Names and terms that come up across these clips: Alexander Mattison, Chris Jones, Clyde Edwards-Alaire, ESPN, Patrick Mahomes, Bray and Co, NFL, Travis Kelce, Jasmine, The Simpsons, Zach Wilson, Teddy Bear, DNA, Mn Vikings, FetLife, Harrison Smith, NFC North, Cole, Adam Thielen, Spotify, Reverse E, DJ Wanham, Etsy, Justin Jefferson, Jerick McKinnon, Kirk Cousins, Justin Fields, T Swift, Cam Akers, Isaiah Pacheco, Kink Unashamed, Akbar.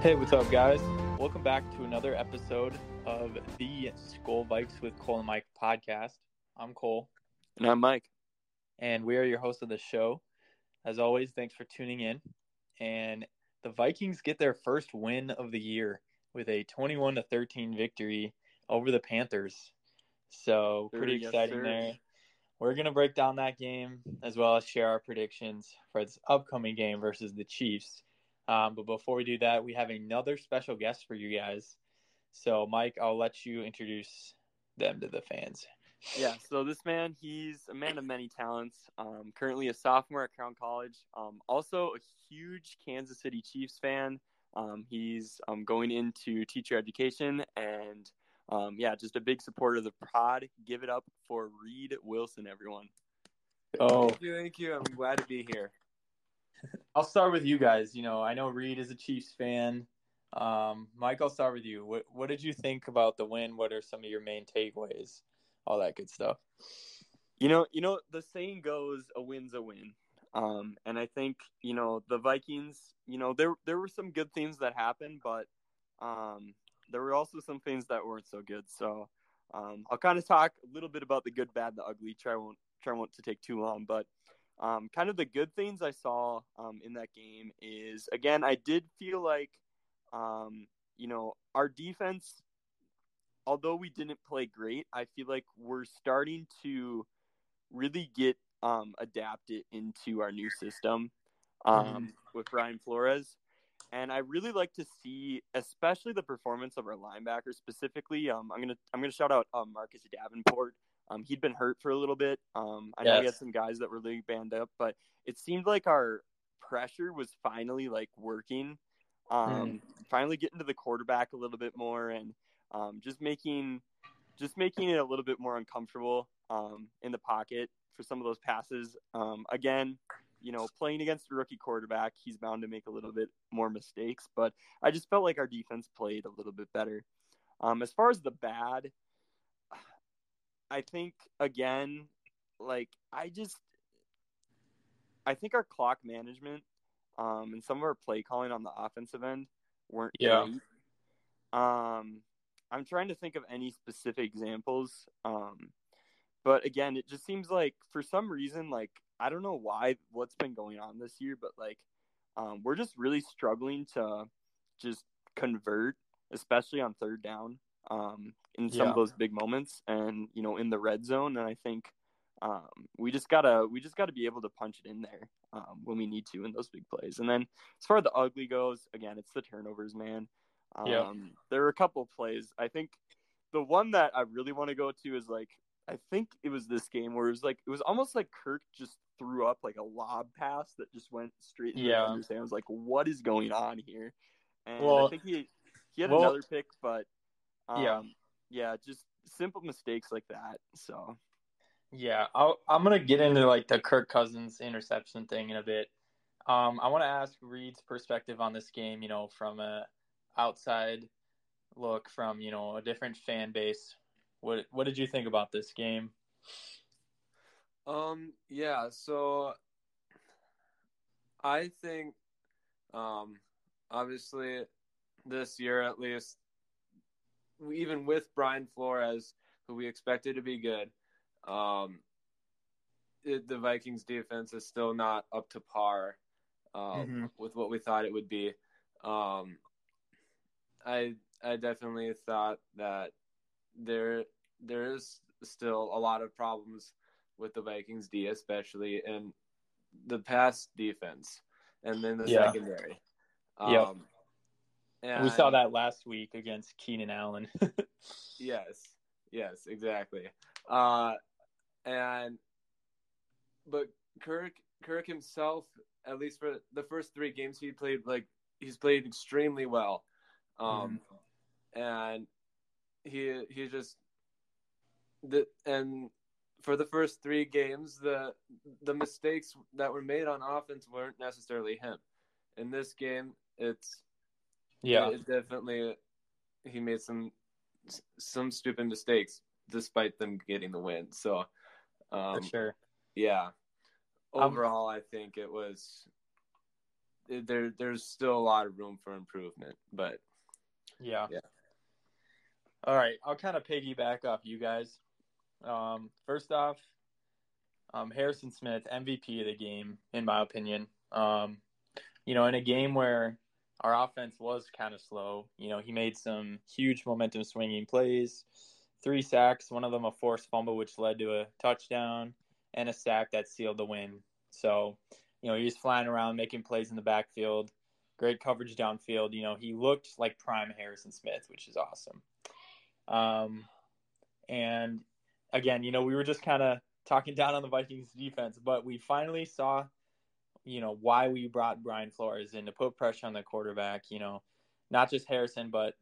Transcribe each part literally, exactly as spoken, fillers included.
Hey, what's up, guys? Welcome back to another episode of the Skull Vikes with Cole and Mike podcast. I'm Cole. And I'm Mike. And we are your hosts of the show. As always, thanks for tuning in. And the Vikings get their first win of the year with a twenty-one to thirteen victory over the Panthers. So pretty yes, exciting sir. there. We're going to break down that game as well as share our predictions for this upcoming game versus the Chiefs. Um, but before we do that, we have another special guest for you guys. So, Mike, I'll let you introduce them to the fans. Yeah, so this man, he's a man of many talents, um, currently a sophomore at Crown College, um, also a huge Kansas City Chiefs fan. Um, he's um, going into teacher education and, um, yeah, just a big supporter of the pod. Give it up for Reid Wilson, everyone. Oh, thank you. Thank you. I'm glad to be here. I'll start with you guys. You know, I know Reid is a Chiefs fan. Um, Mike, I'll start with you. What What did you think about the win? What are some of your main takeaways? All that good stuff. You know, you know, the saying goes, a win's a win. Um, and I think, you know, the Vikings, you know, there there were some good things that happened, but um, there were also some things that weren't so good. So um, I'll kind of talk a little bit about the good, bad, the ugly. Try won't try won't to take too long, but. Um, kind of the good things I saw um, in that game is, again, I did feel like, um, you know, our defense, although we didn't play great, I feel like we're starting to really get um, adapted into our new system um, mm-hmm. with Ryan Flores. And I really like to see, especially the performance of our linebackers specifically. Um, I'm going to I'm gonna shout out um, Marcus Davenport. Um, he'd been hurt for a little bit. Um, I know yes. we had some guys that were really banged up, but it seemed like our pressure was finally like working, um, mm. finally getting to the quarterback a little bit more and um, just making, just making it a little bit more uncomfortable um, in the pocket for some of those passes. Um, again, you know, playing against a rookie quarterback, he's bound to make a little bit more mistakes, but I just felt like our defense played a little bit better. Um, as far as the bad, I think, again, like, I just – I think our clock management um, and some of our play calling on the offensive end weren't yeah. great. Um, I'm trying to think of any specific examples. Um, but, again, it just seems like for some reason, like, I don't know why, what's been going on this year, but, like, um, we're just really struggling to just convert, especially on third down. Um, in some yeah. of those big moments and, you know, in the red zone. And I think um, we just gotta, we just gotta be able to punch it in there um, when we need to in those big plays. And then as far as the ugly goes, again, it's the turnovers, man. Um, yeah. There were a couple of plays. I think the one that I really want to go to is like, I think it was this game where it was like, it was almost like Kirk just threw up like a lob pass that just went straight into yeah. the end. I was like, what is going on here? And well, I think he, he had well, another pick, but Um, yeah, yeah, just simple mistakes like that. So, yeah, I'll, I'm gonna get into like the Kirk Cousins interception thing in a bit. Um, I want to ask Reid's perspective on this game. You know, from a outside look, from you know a different fan base. What What did you think about this game? Um. Yeah. So, I think, um, obviously, this year at least. Even with Brian Flores, who we expected to be good, um, it, the Vikings defense is still not up to par um, mm-hmm. with what we thought it would be. Um, I I definitely thought that there there is still a lot of problems with the Vikings D, especially in the pass defense and then the yeah. secondary. Um, yeah. And we saw that last week against Keenan Allen. yes, yes, exactly. Uh, and but Kirk, Kirk himself, at least for the first three games he played, like he's played extremely well, um, mm-hmm. and he he just the and for the first three games, the the mistakes that were made on offense weren't necessarily him. In this game, it's. Yeah, it definitely. He made some some stupid mistakes, despite them getting the win. So, um, for sure. Yeah. Overall, um, I think it was there there's still a lot of room for improvement. But yeah, yeah. All right, I'll kind of piggyback off you guys. Um, first off, um, Harrison Smith, M V P of the game, in my opinion. Um, you know, in a game where our offense was kind of slow, you know, he made some huge momentum swinging plays, three sacks, one of them a forced fumble, which led to a touchdown, and a sack that sealed the win. So, you know, he was flying around, making plays in the backfield, great coverage downfield. You know, he looked like prime Harrison Smith, which is awesome. Um, and again, you know, we were just kind of talking down on the Vikings defense, but we finally saw, you know, why we brought Brian Flores in to put pressure on the quarterback, you know, not just Harrison, but,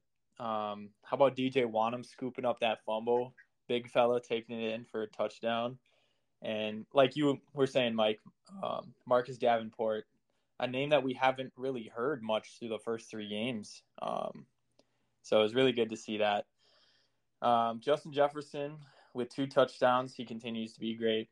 um, how about D J Wanham scooping up that fumble, big fella taking it in for a touchdown. And like you were saying, Mike, um, Marcus Davenport, a name that we haven't really heard much through the first three games. Um, so it was really good to see that. Um, Justin Jefferson with two touchdowns, he continues to be great.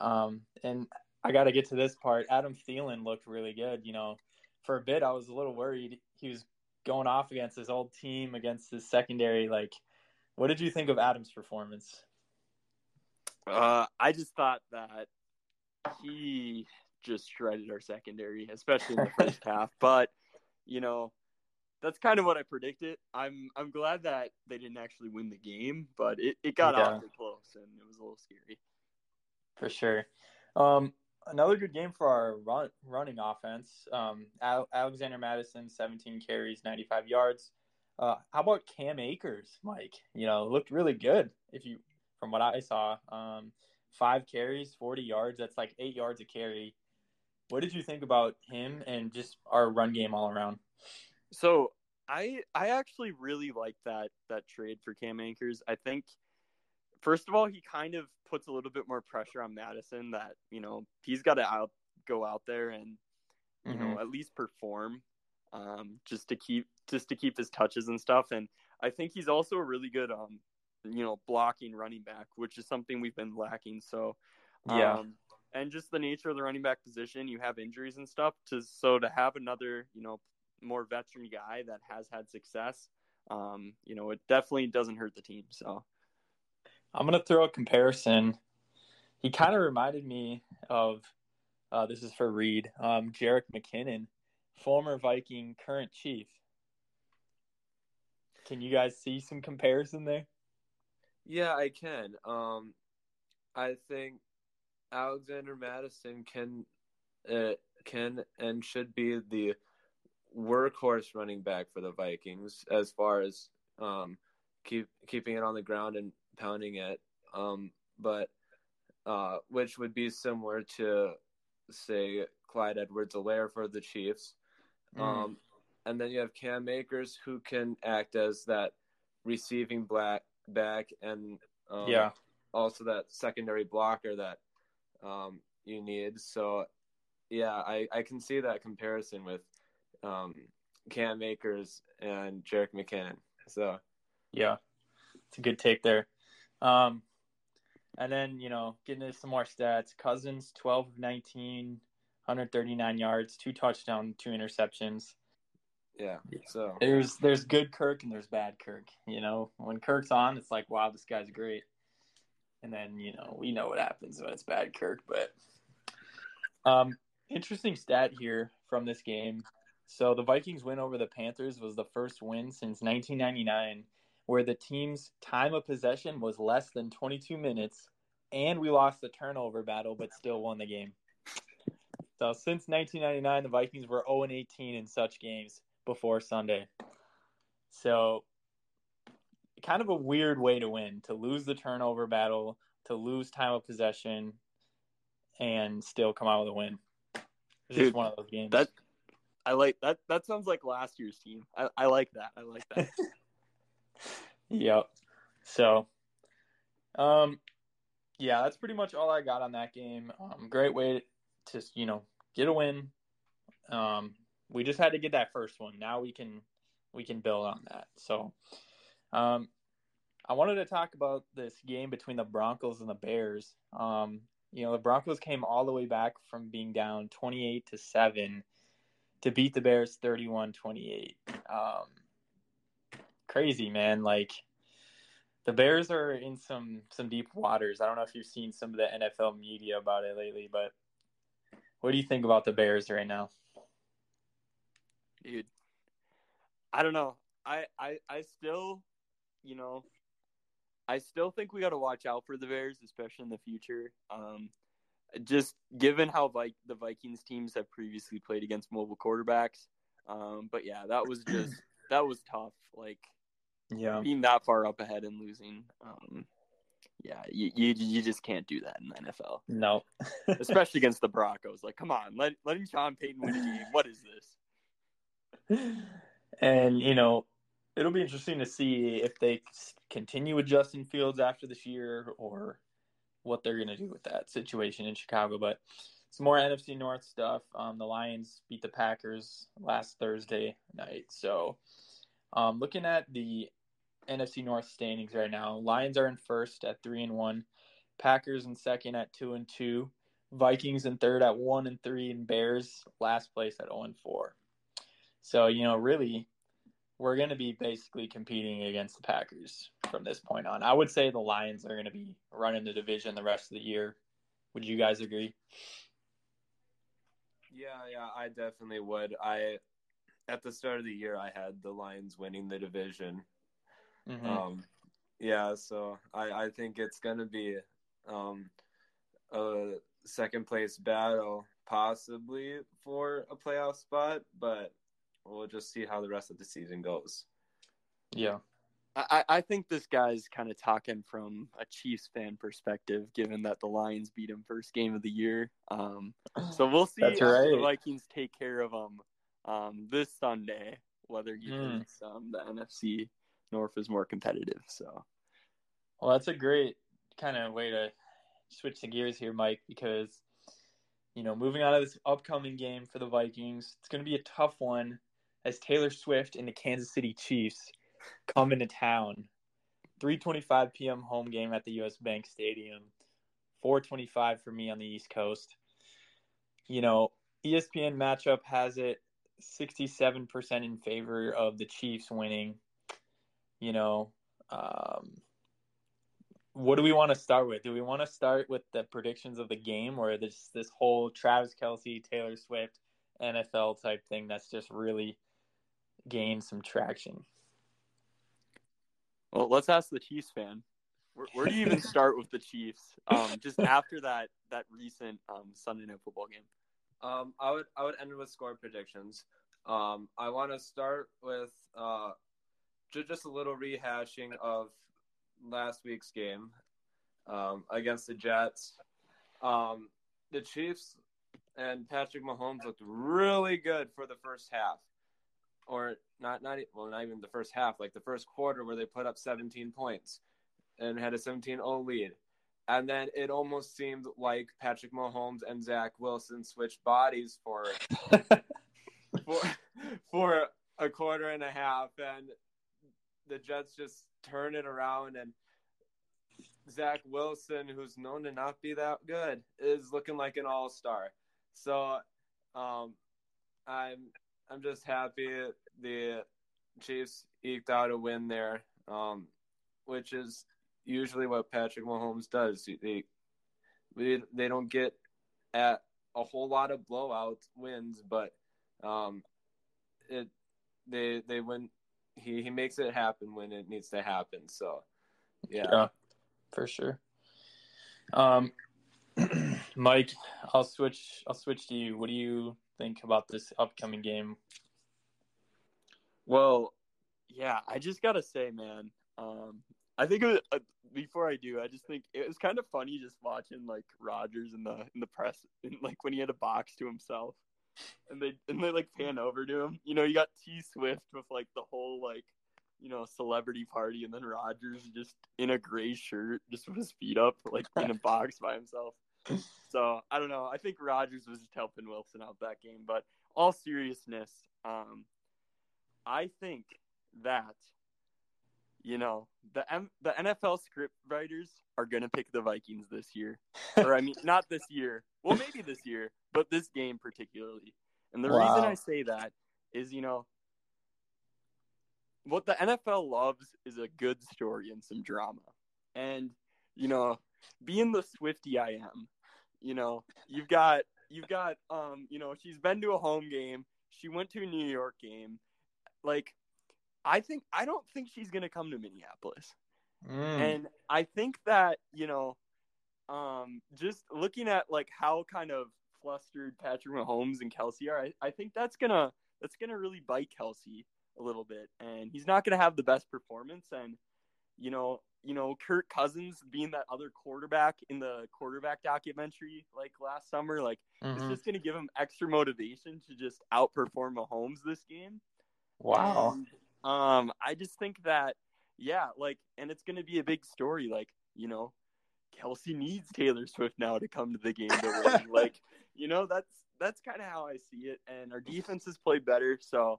Um, and I got to get to this part. Adam Thielen looked really good. You know, for a bit, I was a little worried. He was going off against his old team, against his secondary. Like, what did you think of Adam's performance? Uh, I just thought that he just shredded our secondary, especially in the first half. But, you know, that's kind of what I predicted. I'm I'm glad that they didn't actually win the game, but it, it got yeah. awfully close, and it was a little scary. For sure. Um, another good game for our run, running offense. Um, Al- Alexander Mattison, seventeen carries, ninety-five yards. Uh, how about Cam Akers, Mike? You know, looked really good if you from what I saw. Um, five carries, forty yards. That's like eight yards a carry. What did you think about him and just our run game all around? So I I actually really like that that trade for Cam Akers. I think, first of all, he kind of puts a little bit more pressure on Madison that, you know, he's got to out, go out there and, you mm-hmm. know, at least perform um, just to keep just to keep his touches and stuff. And I think he's also a really good, um, you know, blocking running back, which is something we've been lacking. So, yeah. Um, and just the nature of the running back position, you have injuries and stuff. To, so to have another, you know, more veteran guy that has had success, um, you know, it definitely doesn't hurt the team. So I'm going to throw a comparison. He kind of reminded me of, uh, this is for Reid, um, Jerick McKinnon, former Viking, current Chief. Can you guys see some comparison there? Yeah, I can. Um, I think Alexander Mattison can, uh, can and should be the workhorse running back for the Vikings as far as um, keep keeping it on the ground and pounding it, um, but uh, which would be similar to, say, Clyde Edwards-Alaire for the Chiefs. Mm. Um, and then you have Cam Akers, who can act as that receiving black back and um, yeah. also that secondary blocker that um, you need. So, yeah, I, I can see that comparison with Um, Cam Akers and Jerick McKinnon. So, yeah, it's a good take there. Um, and then, you know, getting into some more stats. Cousins, twelve of nineteen, one hundred thirty-nine yards, two touchdowns, two interceptions. Yeah. So there's there's good Kirk and there's bad Kirk. You know, when Kirk's on, it's like, wow, this guy's great. And then, you know, we know what happens when it's bad Kirk. But um, interesting stat here from this game. So the Vikings win over the Panthers was the first win since nineteen ninety-nine, where the team's time of possession was less than twenty-two minutes, and we lost the turnover battle but still won the game. So since nineteen ninety-nine, the Vikings were oh and eighteen in such games before Sunday. So kind of a weird way to win, to lose the turnover battle, to lose time of possession, and still come out with a win. It's just one of those games. That- I like that. That sounds like last year's team. I, I like that. I like that. Yep. So, um, yeah, that's pretty much all I got on that game. Um, great way to, you know, get a win. Um, we just had to get that first one. Now we can, we can build on that. So, um, I wanted to talk about this game between the Broncos and the Bears. Um, you know, the Broncos came all the way back from being down twenty-eight to seven. to beat the Bears thirty-one twenty-eight. Um, crazy, man. Like, the Bears are in some, some deep waters. I don't know if you've seen some of the N F L media about it lately, but what do you think about the Bears right now? Dude, I don't know. I, I, I still, you know, I still think we got to watch out for the Bears, especially in the future. Um, just given how Vi- the Vikings teams have previously played against mobile quarterbacks. Um, but yeah, that was just, that was tough. Like, yeah, being that far up ahead and losing, um, yeah, you, you you just can't do that in the N F L. No, especially against the Broncos. Like, come on, let letting Sean Payton win a game. What is this? And you know, it'll be interesting to see if they continue with Justin Fields after this year, or what they're going to do with that situation in Chicago. But some more N F C North stuff. Um, the Lions beat the Packers last Thursday night, so. Um, looking at the N F C North standings right now, Lions are in first at three and one, Packers in second at two and two, Vikings in third at one and three, and Bears last place at zero and four. So you know, really, we're going to be basically competing against the Packers from this point on. I would say the Lions are going to be running the division the rest of the year. Would you guys agree? Yeah, yeah, I definitely would. I. At the start of the year, I had the Lions winning the division. Mm-hmm. Um, yeah, so I, I think it's going to be um, a second-place battle, possibly for a playoff spot, but we'll just see how the rest of the season goes. Yeah. I, I think this guy's kind of talking from a Chiefs fan perspective, given that the Lions beat him first game of the year. Um, so we'll see That's right. if the Vikings take care of them. Um, this Sunday, whether you mm. think um, the N F C North is more competitive. So, well, that's a great kind of way to switch the gears here, Mike, because, you know, moving on to this upcoming game for the Vikings, it's going to be a tough one as Taylor Swift and the Kansas City Chiefs come into town. three twenty-five p.m. home game at the U S Bank Stadium, four twenty-five for me on the East Coast. You know, E S P N matchup has it sixty-seven percent in favor of the Chiefs winning. You know, um, what do we want to start with? Do we want to start with the predictions of the game, or this this whole Travis Kelce, Taylor Swift, N F L type thing that's just really gained some traction? Well, let's ask the Chiefs fan. Where, where do you even start with the Chiefs? Um, just after that that recent um, Sunday Night Football game. Um, I would I would end with score predictions. Um, I want to start with uh, just a little rehashing of last week's game um, against the Jets. Um, the Chiefs and Patrick Mahomes looked really good for the first half, or not not well not even the first half, like the first quarter where they put up seventeen points and had a seventeen oh lead. And then it almost seemed like Patrick Mahomes and Zach Wilson switched bodies for for, for a quarter and a half, and the Jets just turned it around, and Zach Wilson, who's known to not be that good, is looking like an all-star. So um, I'm I'm just happy the Chiefs eked out a win there, um, which is usually what Patrick Mahomes does. They they don't get at a whole lot of blowout wins, but um, it they they win. He, he makes it happen when it needs to happen. So yeah, yeah for sure. Um, Mike, I'll switch. I'll switch to you. What do you think about this upcoming game? Well, yeah, I just gotta say, man. Um, I think it was, uh, before I do, I just think it was kind of funny just watching like Rodgers in the in the press, and like when he had a box to himself, and they and they like pan over to him. You know, you got T Swift with like the whole like, you know, celebrity party, and then Rodgers just in a gray shirt, just with his feet up, like in a box by himself. So I don't know. I think Rodgers was just helping Wilson out that game. But all seriousness, um, I think that. You know, the M- the N F L script writers are going to pick the Vikings this year. Or, I mean, not this year. Well, maybe this year, but this game particularly. And the wow. reason I say that is, you know, what the N F L loves is a good story and some drama. And, you know, being the Swiftie I am, you know, you've got, you've got, um, you know, she's been to a home game. She went to a New York game. Like, I think, I don't think she's going to come to Minneapolis. Mm. And I think that, you know, um, just looking at like how kind of flustered Patrick Mahomes and Kelce are, I, I think that's going to, that's going to really bite Kelce a little bit, and he's not going to have the best performance. And, you know, you know, Kirk Cousins being that other quarterback in the quarterback documentary, like last summer, like mm-hmm. it's just going to give him extra motivation to just outperform Mahomes this game. Wow. And, um, I just think that, yeah, like, and it's going to be a big story. Like, you know, Kelce needs Taylor Swift now to come to the game to win. Like, you know, that's, that's kind of how I see it. And our defense has played better. So,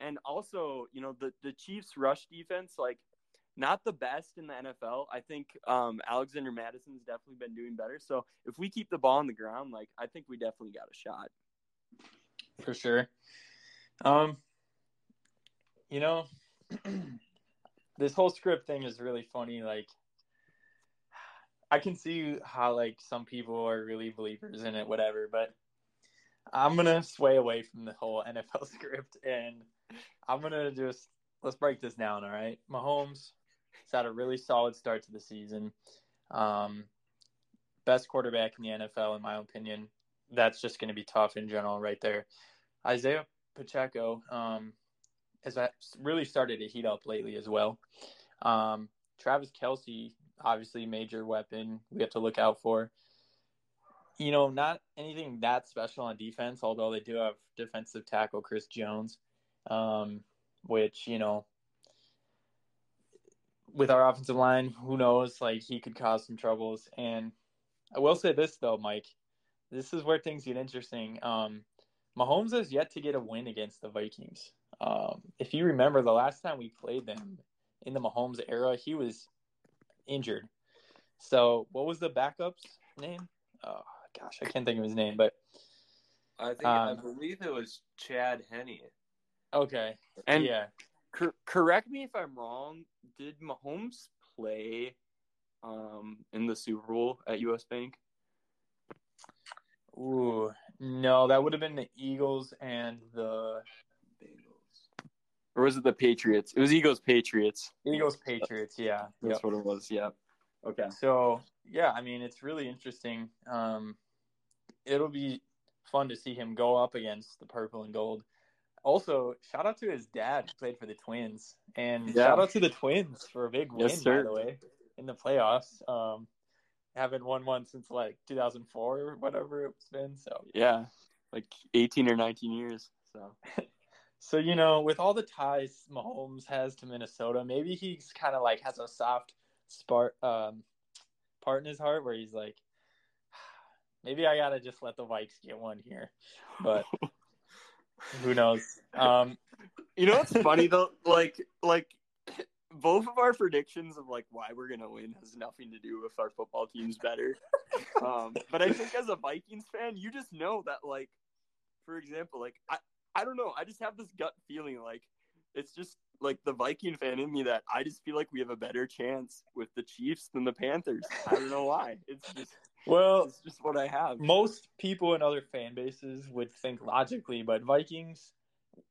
and also, you know, the, the Chiefs rush defense, like, not the best in the N F L. I think um, Alexander Mattison's definitely been doing better. So if we keep the ball on the ground, like, I think we definitely got a shot. For sure. Um, you know, this whole script thing is really funny. Like, I can see how, like, some people are really believers in it, whatever. But I'm going to sway away from the whole N F L script. And I'm going to just – let's break this down, all right? Mahomes – he's had a really solid start to the season. Um, best quarterback in the N F L, in my opinion. That's just going to be tough in general right there. Isaiah Pacheco um, has really started to heat up lately as well. Um, Travis Kelce, obviously major weapon we have to look out for. You know, not anything that special on defense, although they do have defensive tackle Chris Jones, um, which, you know, with our offensive line, who knows? Like, he could cause some troubles. And I will say this, though, Mike. This is where things get interesting. Um, Mahomes has yet to get a win against the Vikings. Um, if you remember, the last time we played them in the Mahomes era, he was injured. So, what was the backup's name? Oh, gosh, I can't think of his name. But I think um, I believe it was Chad Henne. Okay. And yeah. Cor- correct me if I'm wrong. Did Mahomes play um, in the Super Bowl at U S Bank? Ooh, no, that would have been the Eagles and the Bengals. Or was it the Patriots? It was Eagles Patriots. Eagles Patriots, yeah. That's yep. what it was, yeah. Okay. So, yeah, I mean, it's really interesting. Um, it'll be fun to see him go up against the purple and gold. Also, shout out to his dad who played for the Twins, and yeah. shout out to the Twins for a big win, yes, by the way, in the playoffs. Um, haven't won one since like two thousand four or whatever it's been. So yeah, like eighteen or nineteen years. So, so you know, with all the ties Mahomes has to Minnesota, maybe he's kind of like has a soft spark, um, part in his heart where he's like, maybe I gotta just let the Vikes get one here, but. Who knows? Um, you know what's funny though? Like, like both of our predictions of like why we're gonna win has nothing to do with our football team's better. Um, but I think as a Vikings fan, you just know that like, for example, like I, I don't know, I just have this gut feeling like it's just like the Viking fan in me that I just feel like we have a better chance with the Chiefs than the Panthers. I don't know why. It's just. Well, it's just what I have. Most people in other fan bases would think logically, but Vikings,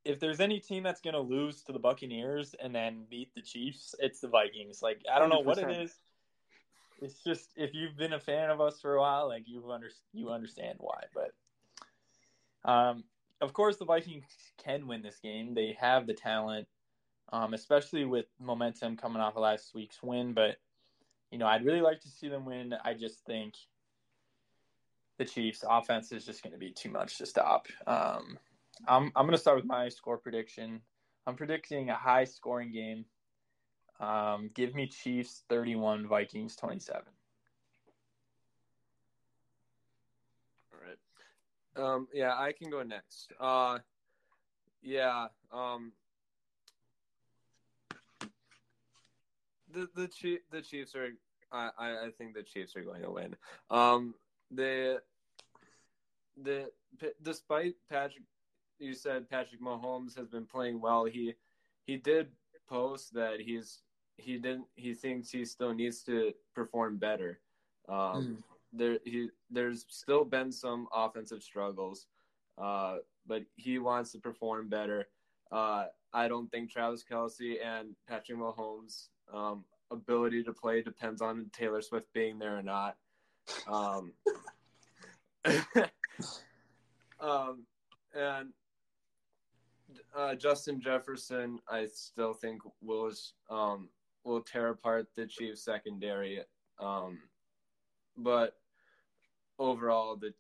if there's any team that's going to lose to the Buccaneers and then beat the Chiefs, it's the Vikings. Like, I don't know one hundred percent what it is. It's just, if you've been a fan of us for a while, like, you under, you understand why. But, um, of course, the Vikings can win this game. They have the talent, um, especially with momentum coming off of last week's win. But, you know, I'd really like to see them win. I just think the Chiefs' offense is just going to be too much to stop. Um, I'm I'm going to start with my score prediction. I'm predicting a high-scoring game. Um, give me Chiefs thirty-one, Vikings twenty-seven. All right. Um, yeah, I can go next. Uh, yeah. Um, the the Chief, the Chiefs are. I I think the Chiefs are going to win. Um, The the despite Patrick you said Patrick Mahomes has been playing well. He he did post that he's he didn't he thinks he still needs to perform better. Um, mm. There he there's still been some offensive struggles, uh, but he wants to perform better. Uh, I don't think Travis Kelce and Patrick Mahomes' um, ability to play depends on Taylor Swift being there or not. Um, um, and uh, Justin Jefferson, I still think will um, will tear apart the Chiefs secondary. Um, but overall, the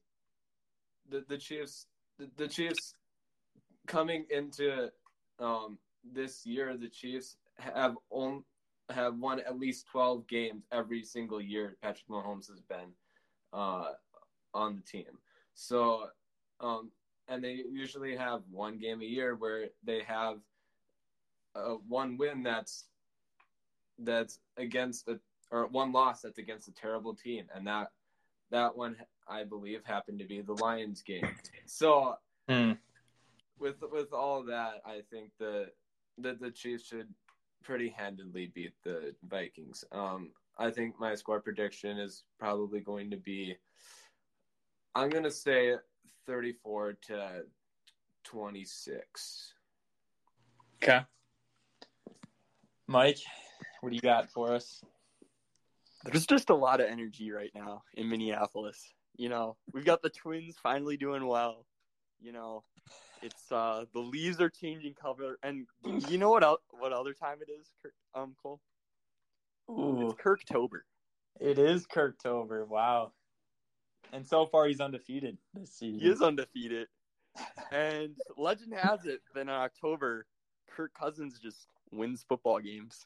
the, the Chiefs the, the Chiefs coming into um, this year, the Chiefs have only. have won at least twelve games every single year Patrick Mahomes has been uh, on the team. So, um, and they usually have one game a year where they have uh, one win that's that's against a or one loss that's against a terrible team, and that that one I believe happened to be the Lions game. So, mm. with with all that, I think the that the Chiefs should pretty handedly beat the Vikings. Um, I think my score prediction is probably going to be, I'm going to say thirty-four to twenty-six. Okay. Mike, what do you got for us? There's just a lot of energy right now in Minneapolis. You know, we've got the Twins finally doing well. You know, it's uh, the leaves are changing color, and you know what? El- what other time it is, Kirk, um, Cole? Ooh. It's Kirktober. It is Kirktober. Wow! And so far, he's undefeated this season. He is undefeated, and legend has it that in October, Kirk Cousins just wins football games,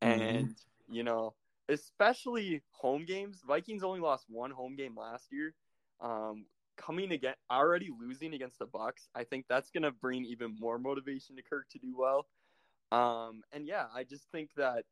mm-hmm. and you know, especially home games. Vikings only lost one home game last year. Um. Coming again, already losing against the Bucks, I think that's going to bring even more motivation to Kirk to do well. Um, and yeah, I just think that,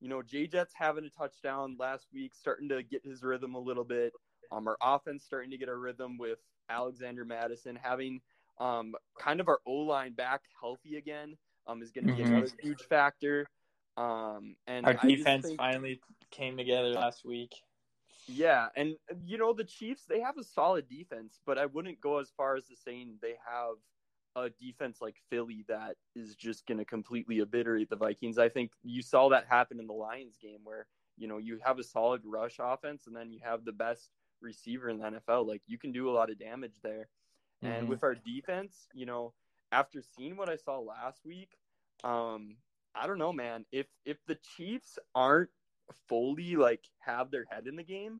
you know, J-Jet's having a touchdown last week, starting to get his rhythm a little bit. Um, our offense starting to get a rhythm with Alexander Mattison having um, kind of our O-line back healthy again um, is going to be mm-hmm. another huge factor. Um, and our I defense think... finally came together last week. Yeah, and, you know, the Chiefs, they have a solid defense, but I wouldn't go as far as to saying they have a defense like Philly that is just going to completely obliterate the Vikings. I think you saw that happen in the Lions game where, you know, you have a solid rush offense and then you have the best receiver in the N F L. Like, you can do a lot of damage there. Mm-hmm. And with our defense, you know, after seeing what I saw last week, um, I don't know, man. If if the Chiefs aren't fully like have their head in the game,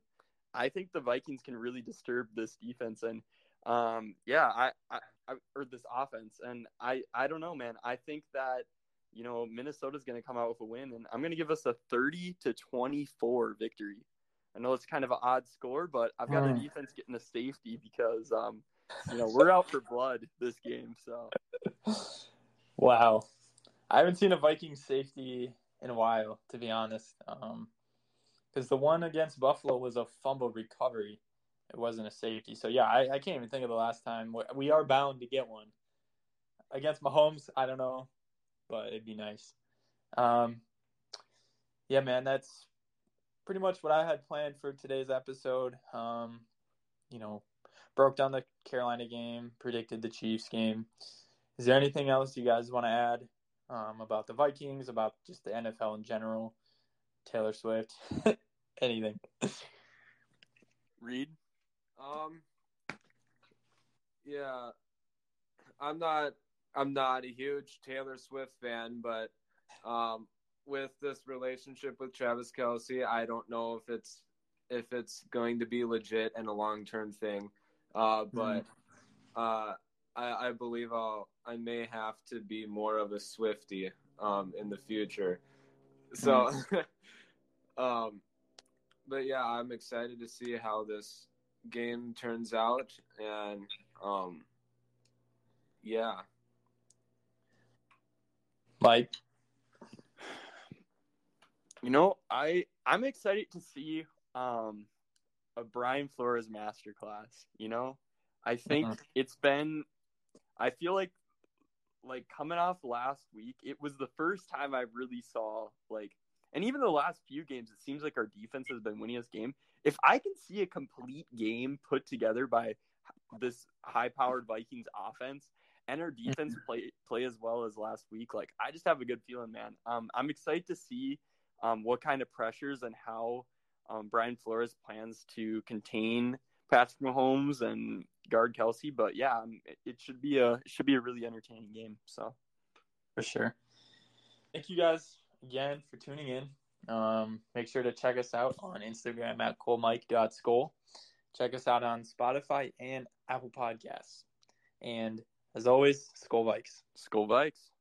I think the Vikings can really disturb this defense and um yeah I, I, I or this offense and I I don't know, man. I think that, you know, Minnesota's going to come out with a win, and I'm going to give us a thirty to twenty-four victory. I know it's kind of an odd score, but I've got mm. the defense getting a safety because um you know, we're out for blood this game, so wow. I haven't seen a Viking safety in a while, to be honest, because um, the one against Buffalo was a fumble recovery. It wasn't a safety. So, yeah, I, I can't even think of the last time. We are bound to get one. Against Mahomes, I don't know, but it'd be nice. Um, yeah, man, that's pretty much what I had planned for today's episode. Um, you know, broke down the Carolina game, predicted the Chiefs game. Is there anything else you guys want to add? Um, about the Vikings, about just the N F L in general, Taylor Swift, anything. Reid? Um, yeah, I'm not, I'm not a huge Taylor Swift fan, but um, with this relationship with Travis Kelce, I don't know if it's, if it's going to be legit and a long-term thing. Uh, but mm-hmm. uh, I, I believe I'll, I may have to be more of a Swiftie um, in the future. So, um, but yeah, I'm excited to see how this game turns out. And um, yeah. Mike. You know, I, I'm excited to see um, a Brian Flores masterclass, you know, I think uh-huh. it's been, I feel like, like coming off last week, it was the first time I really saw, like, and even the last few games, it seems like our defense has been winning this game. If I can see a complete game put together by this high-powered Vikings offense and our defense play play as well as last week, like, I just have a good feeling, man. Um, I'm excited to see um, what kind of pressures and how um, Brian Flores plans to contain Patrick Mahomes and guard Kelce. But yeah, it, it should be a it should be a really entertaining game. So for sure. Thank you guys again for tuning in. Um, make sure to check us out on Instagram at coolmike dot school. Check us out on Spotify and Apple Podcasts. And as always, Skull Vikes. Skull Vikes.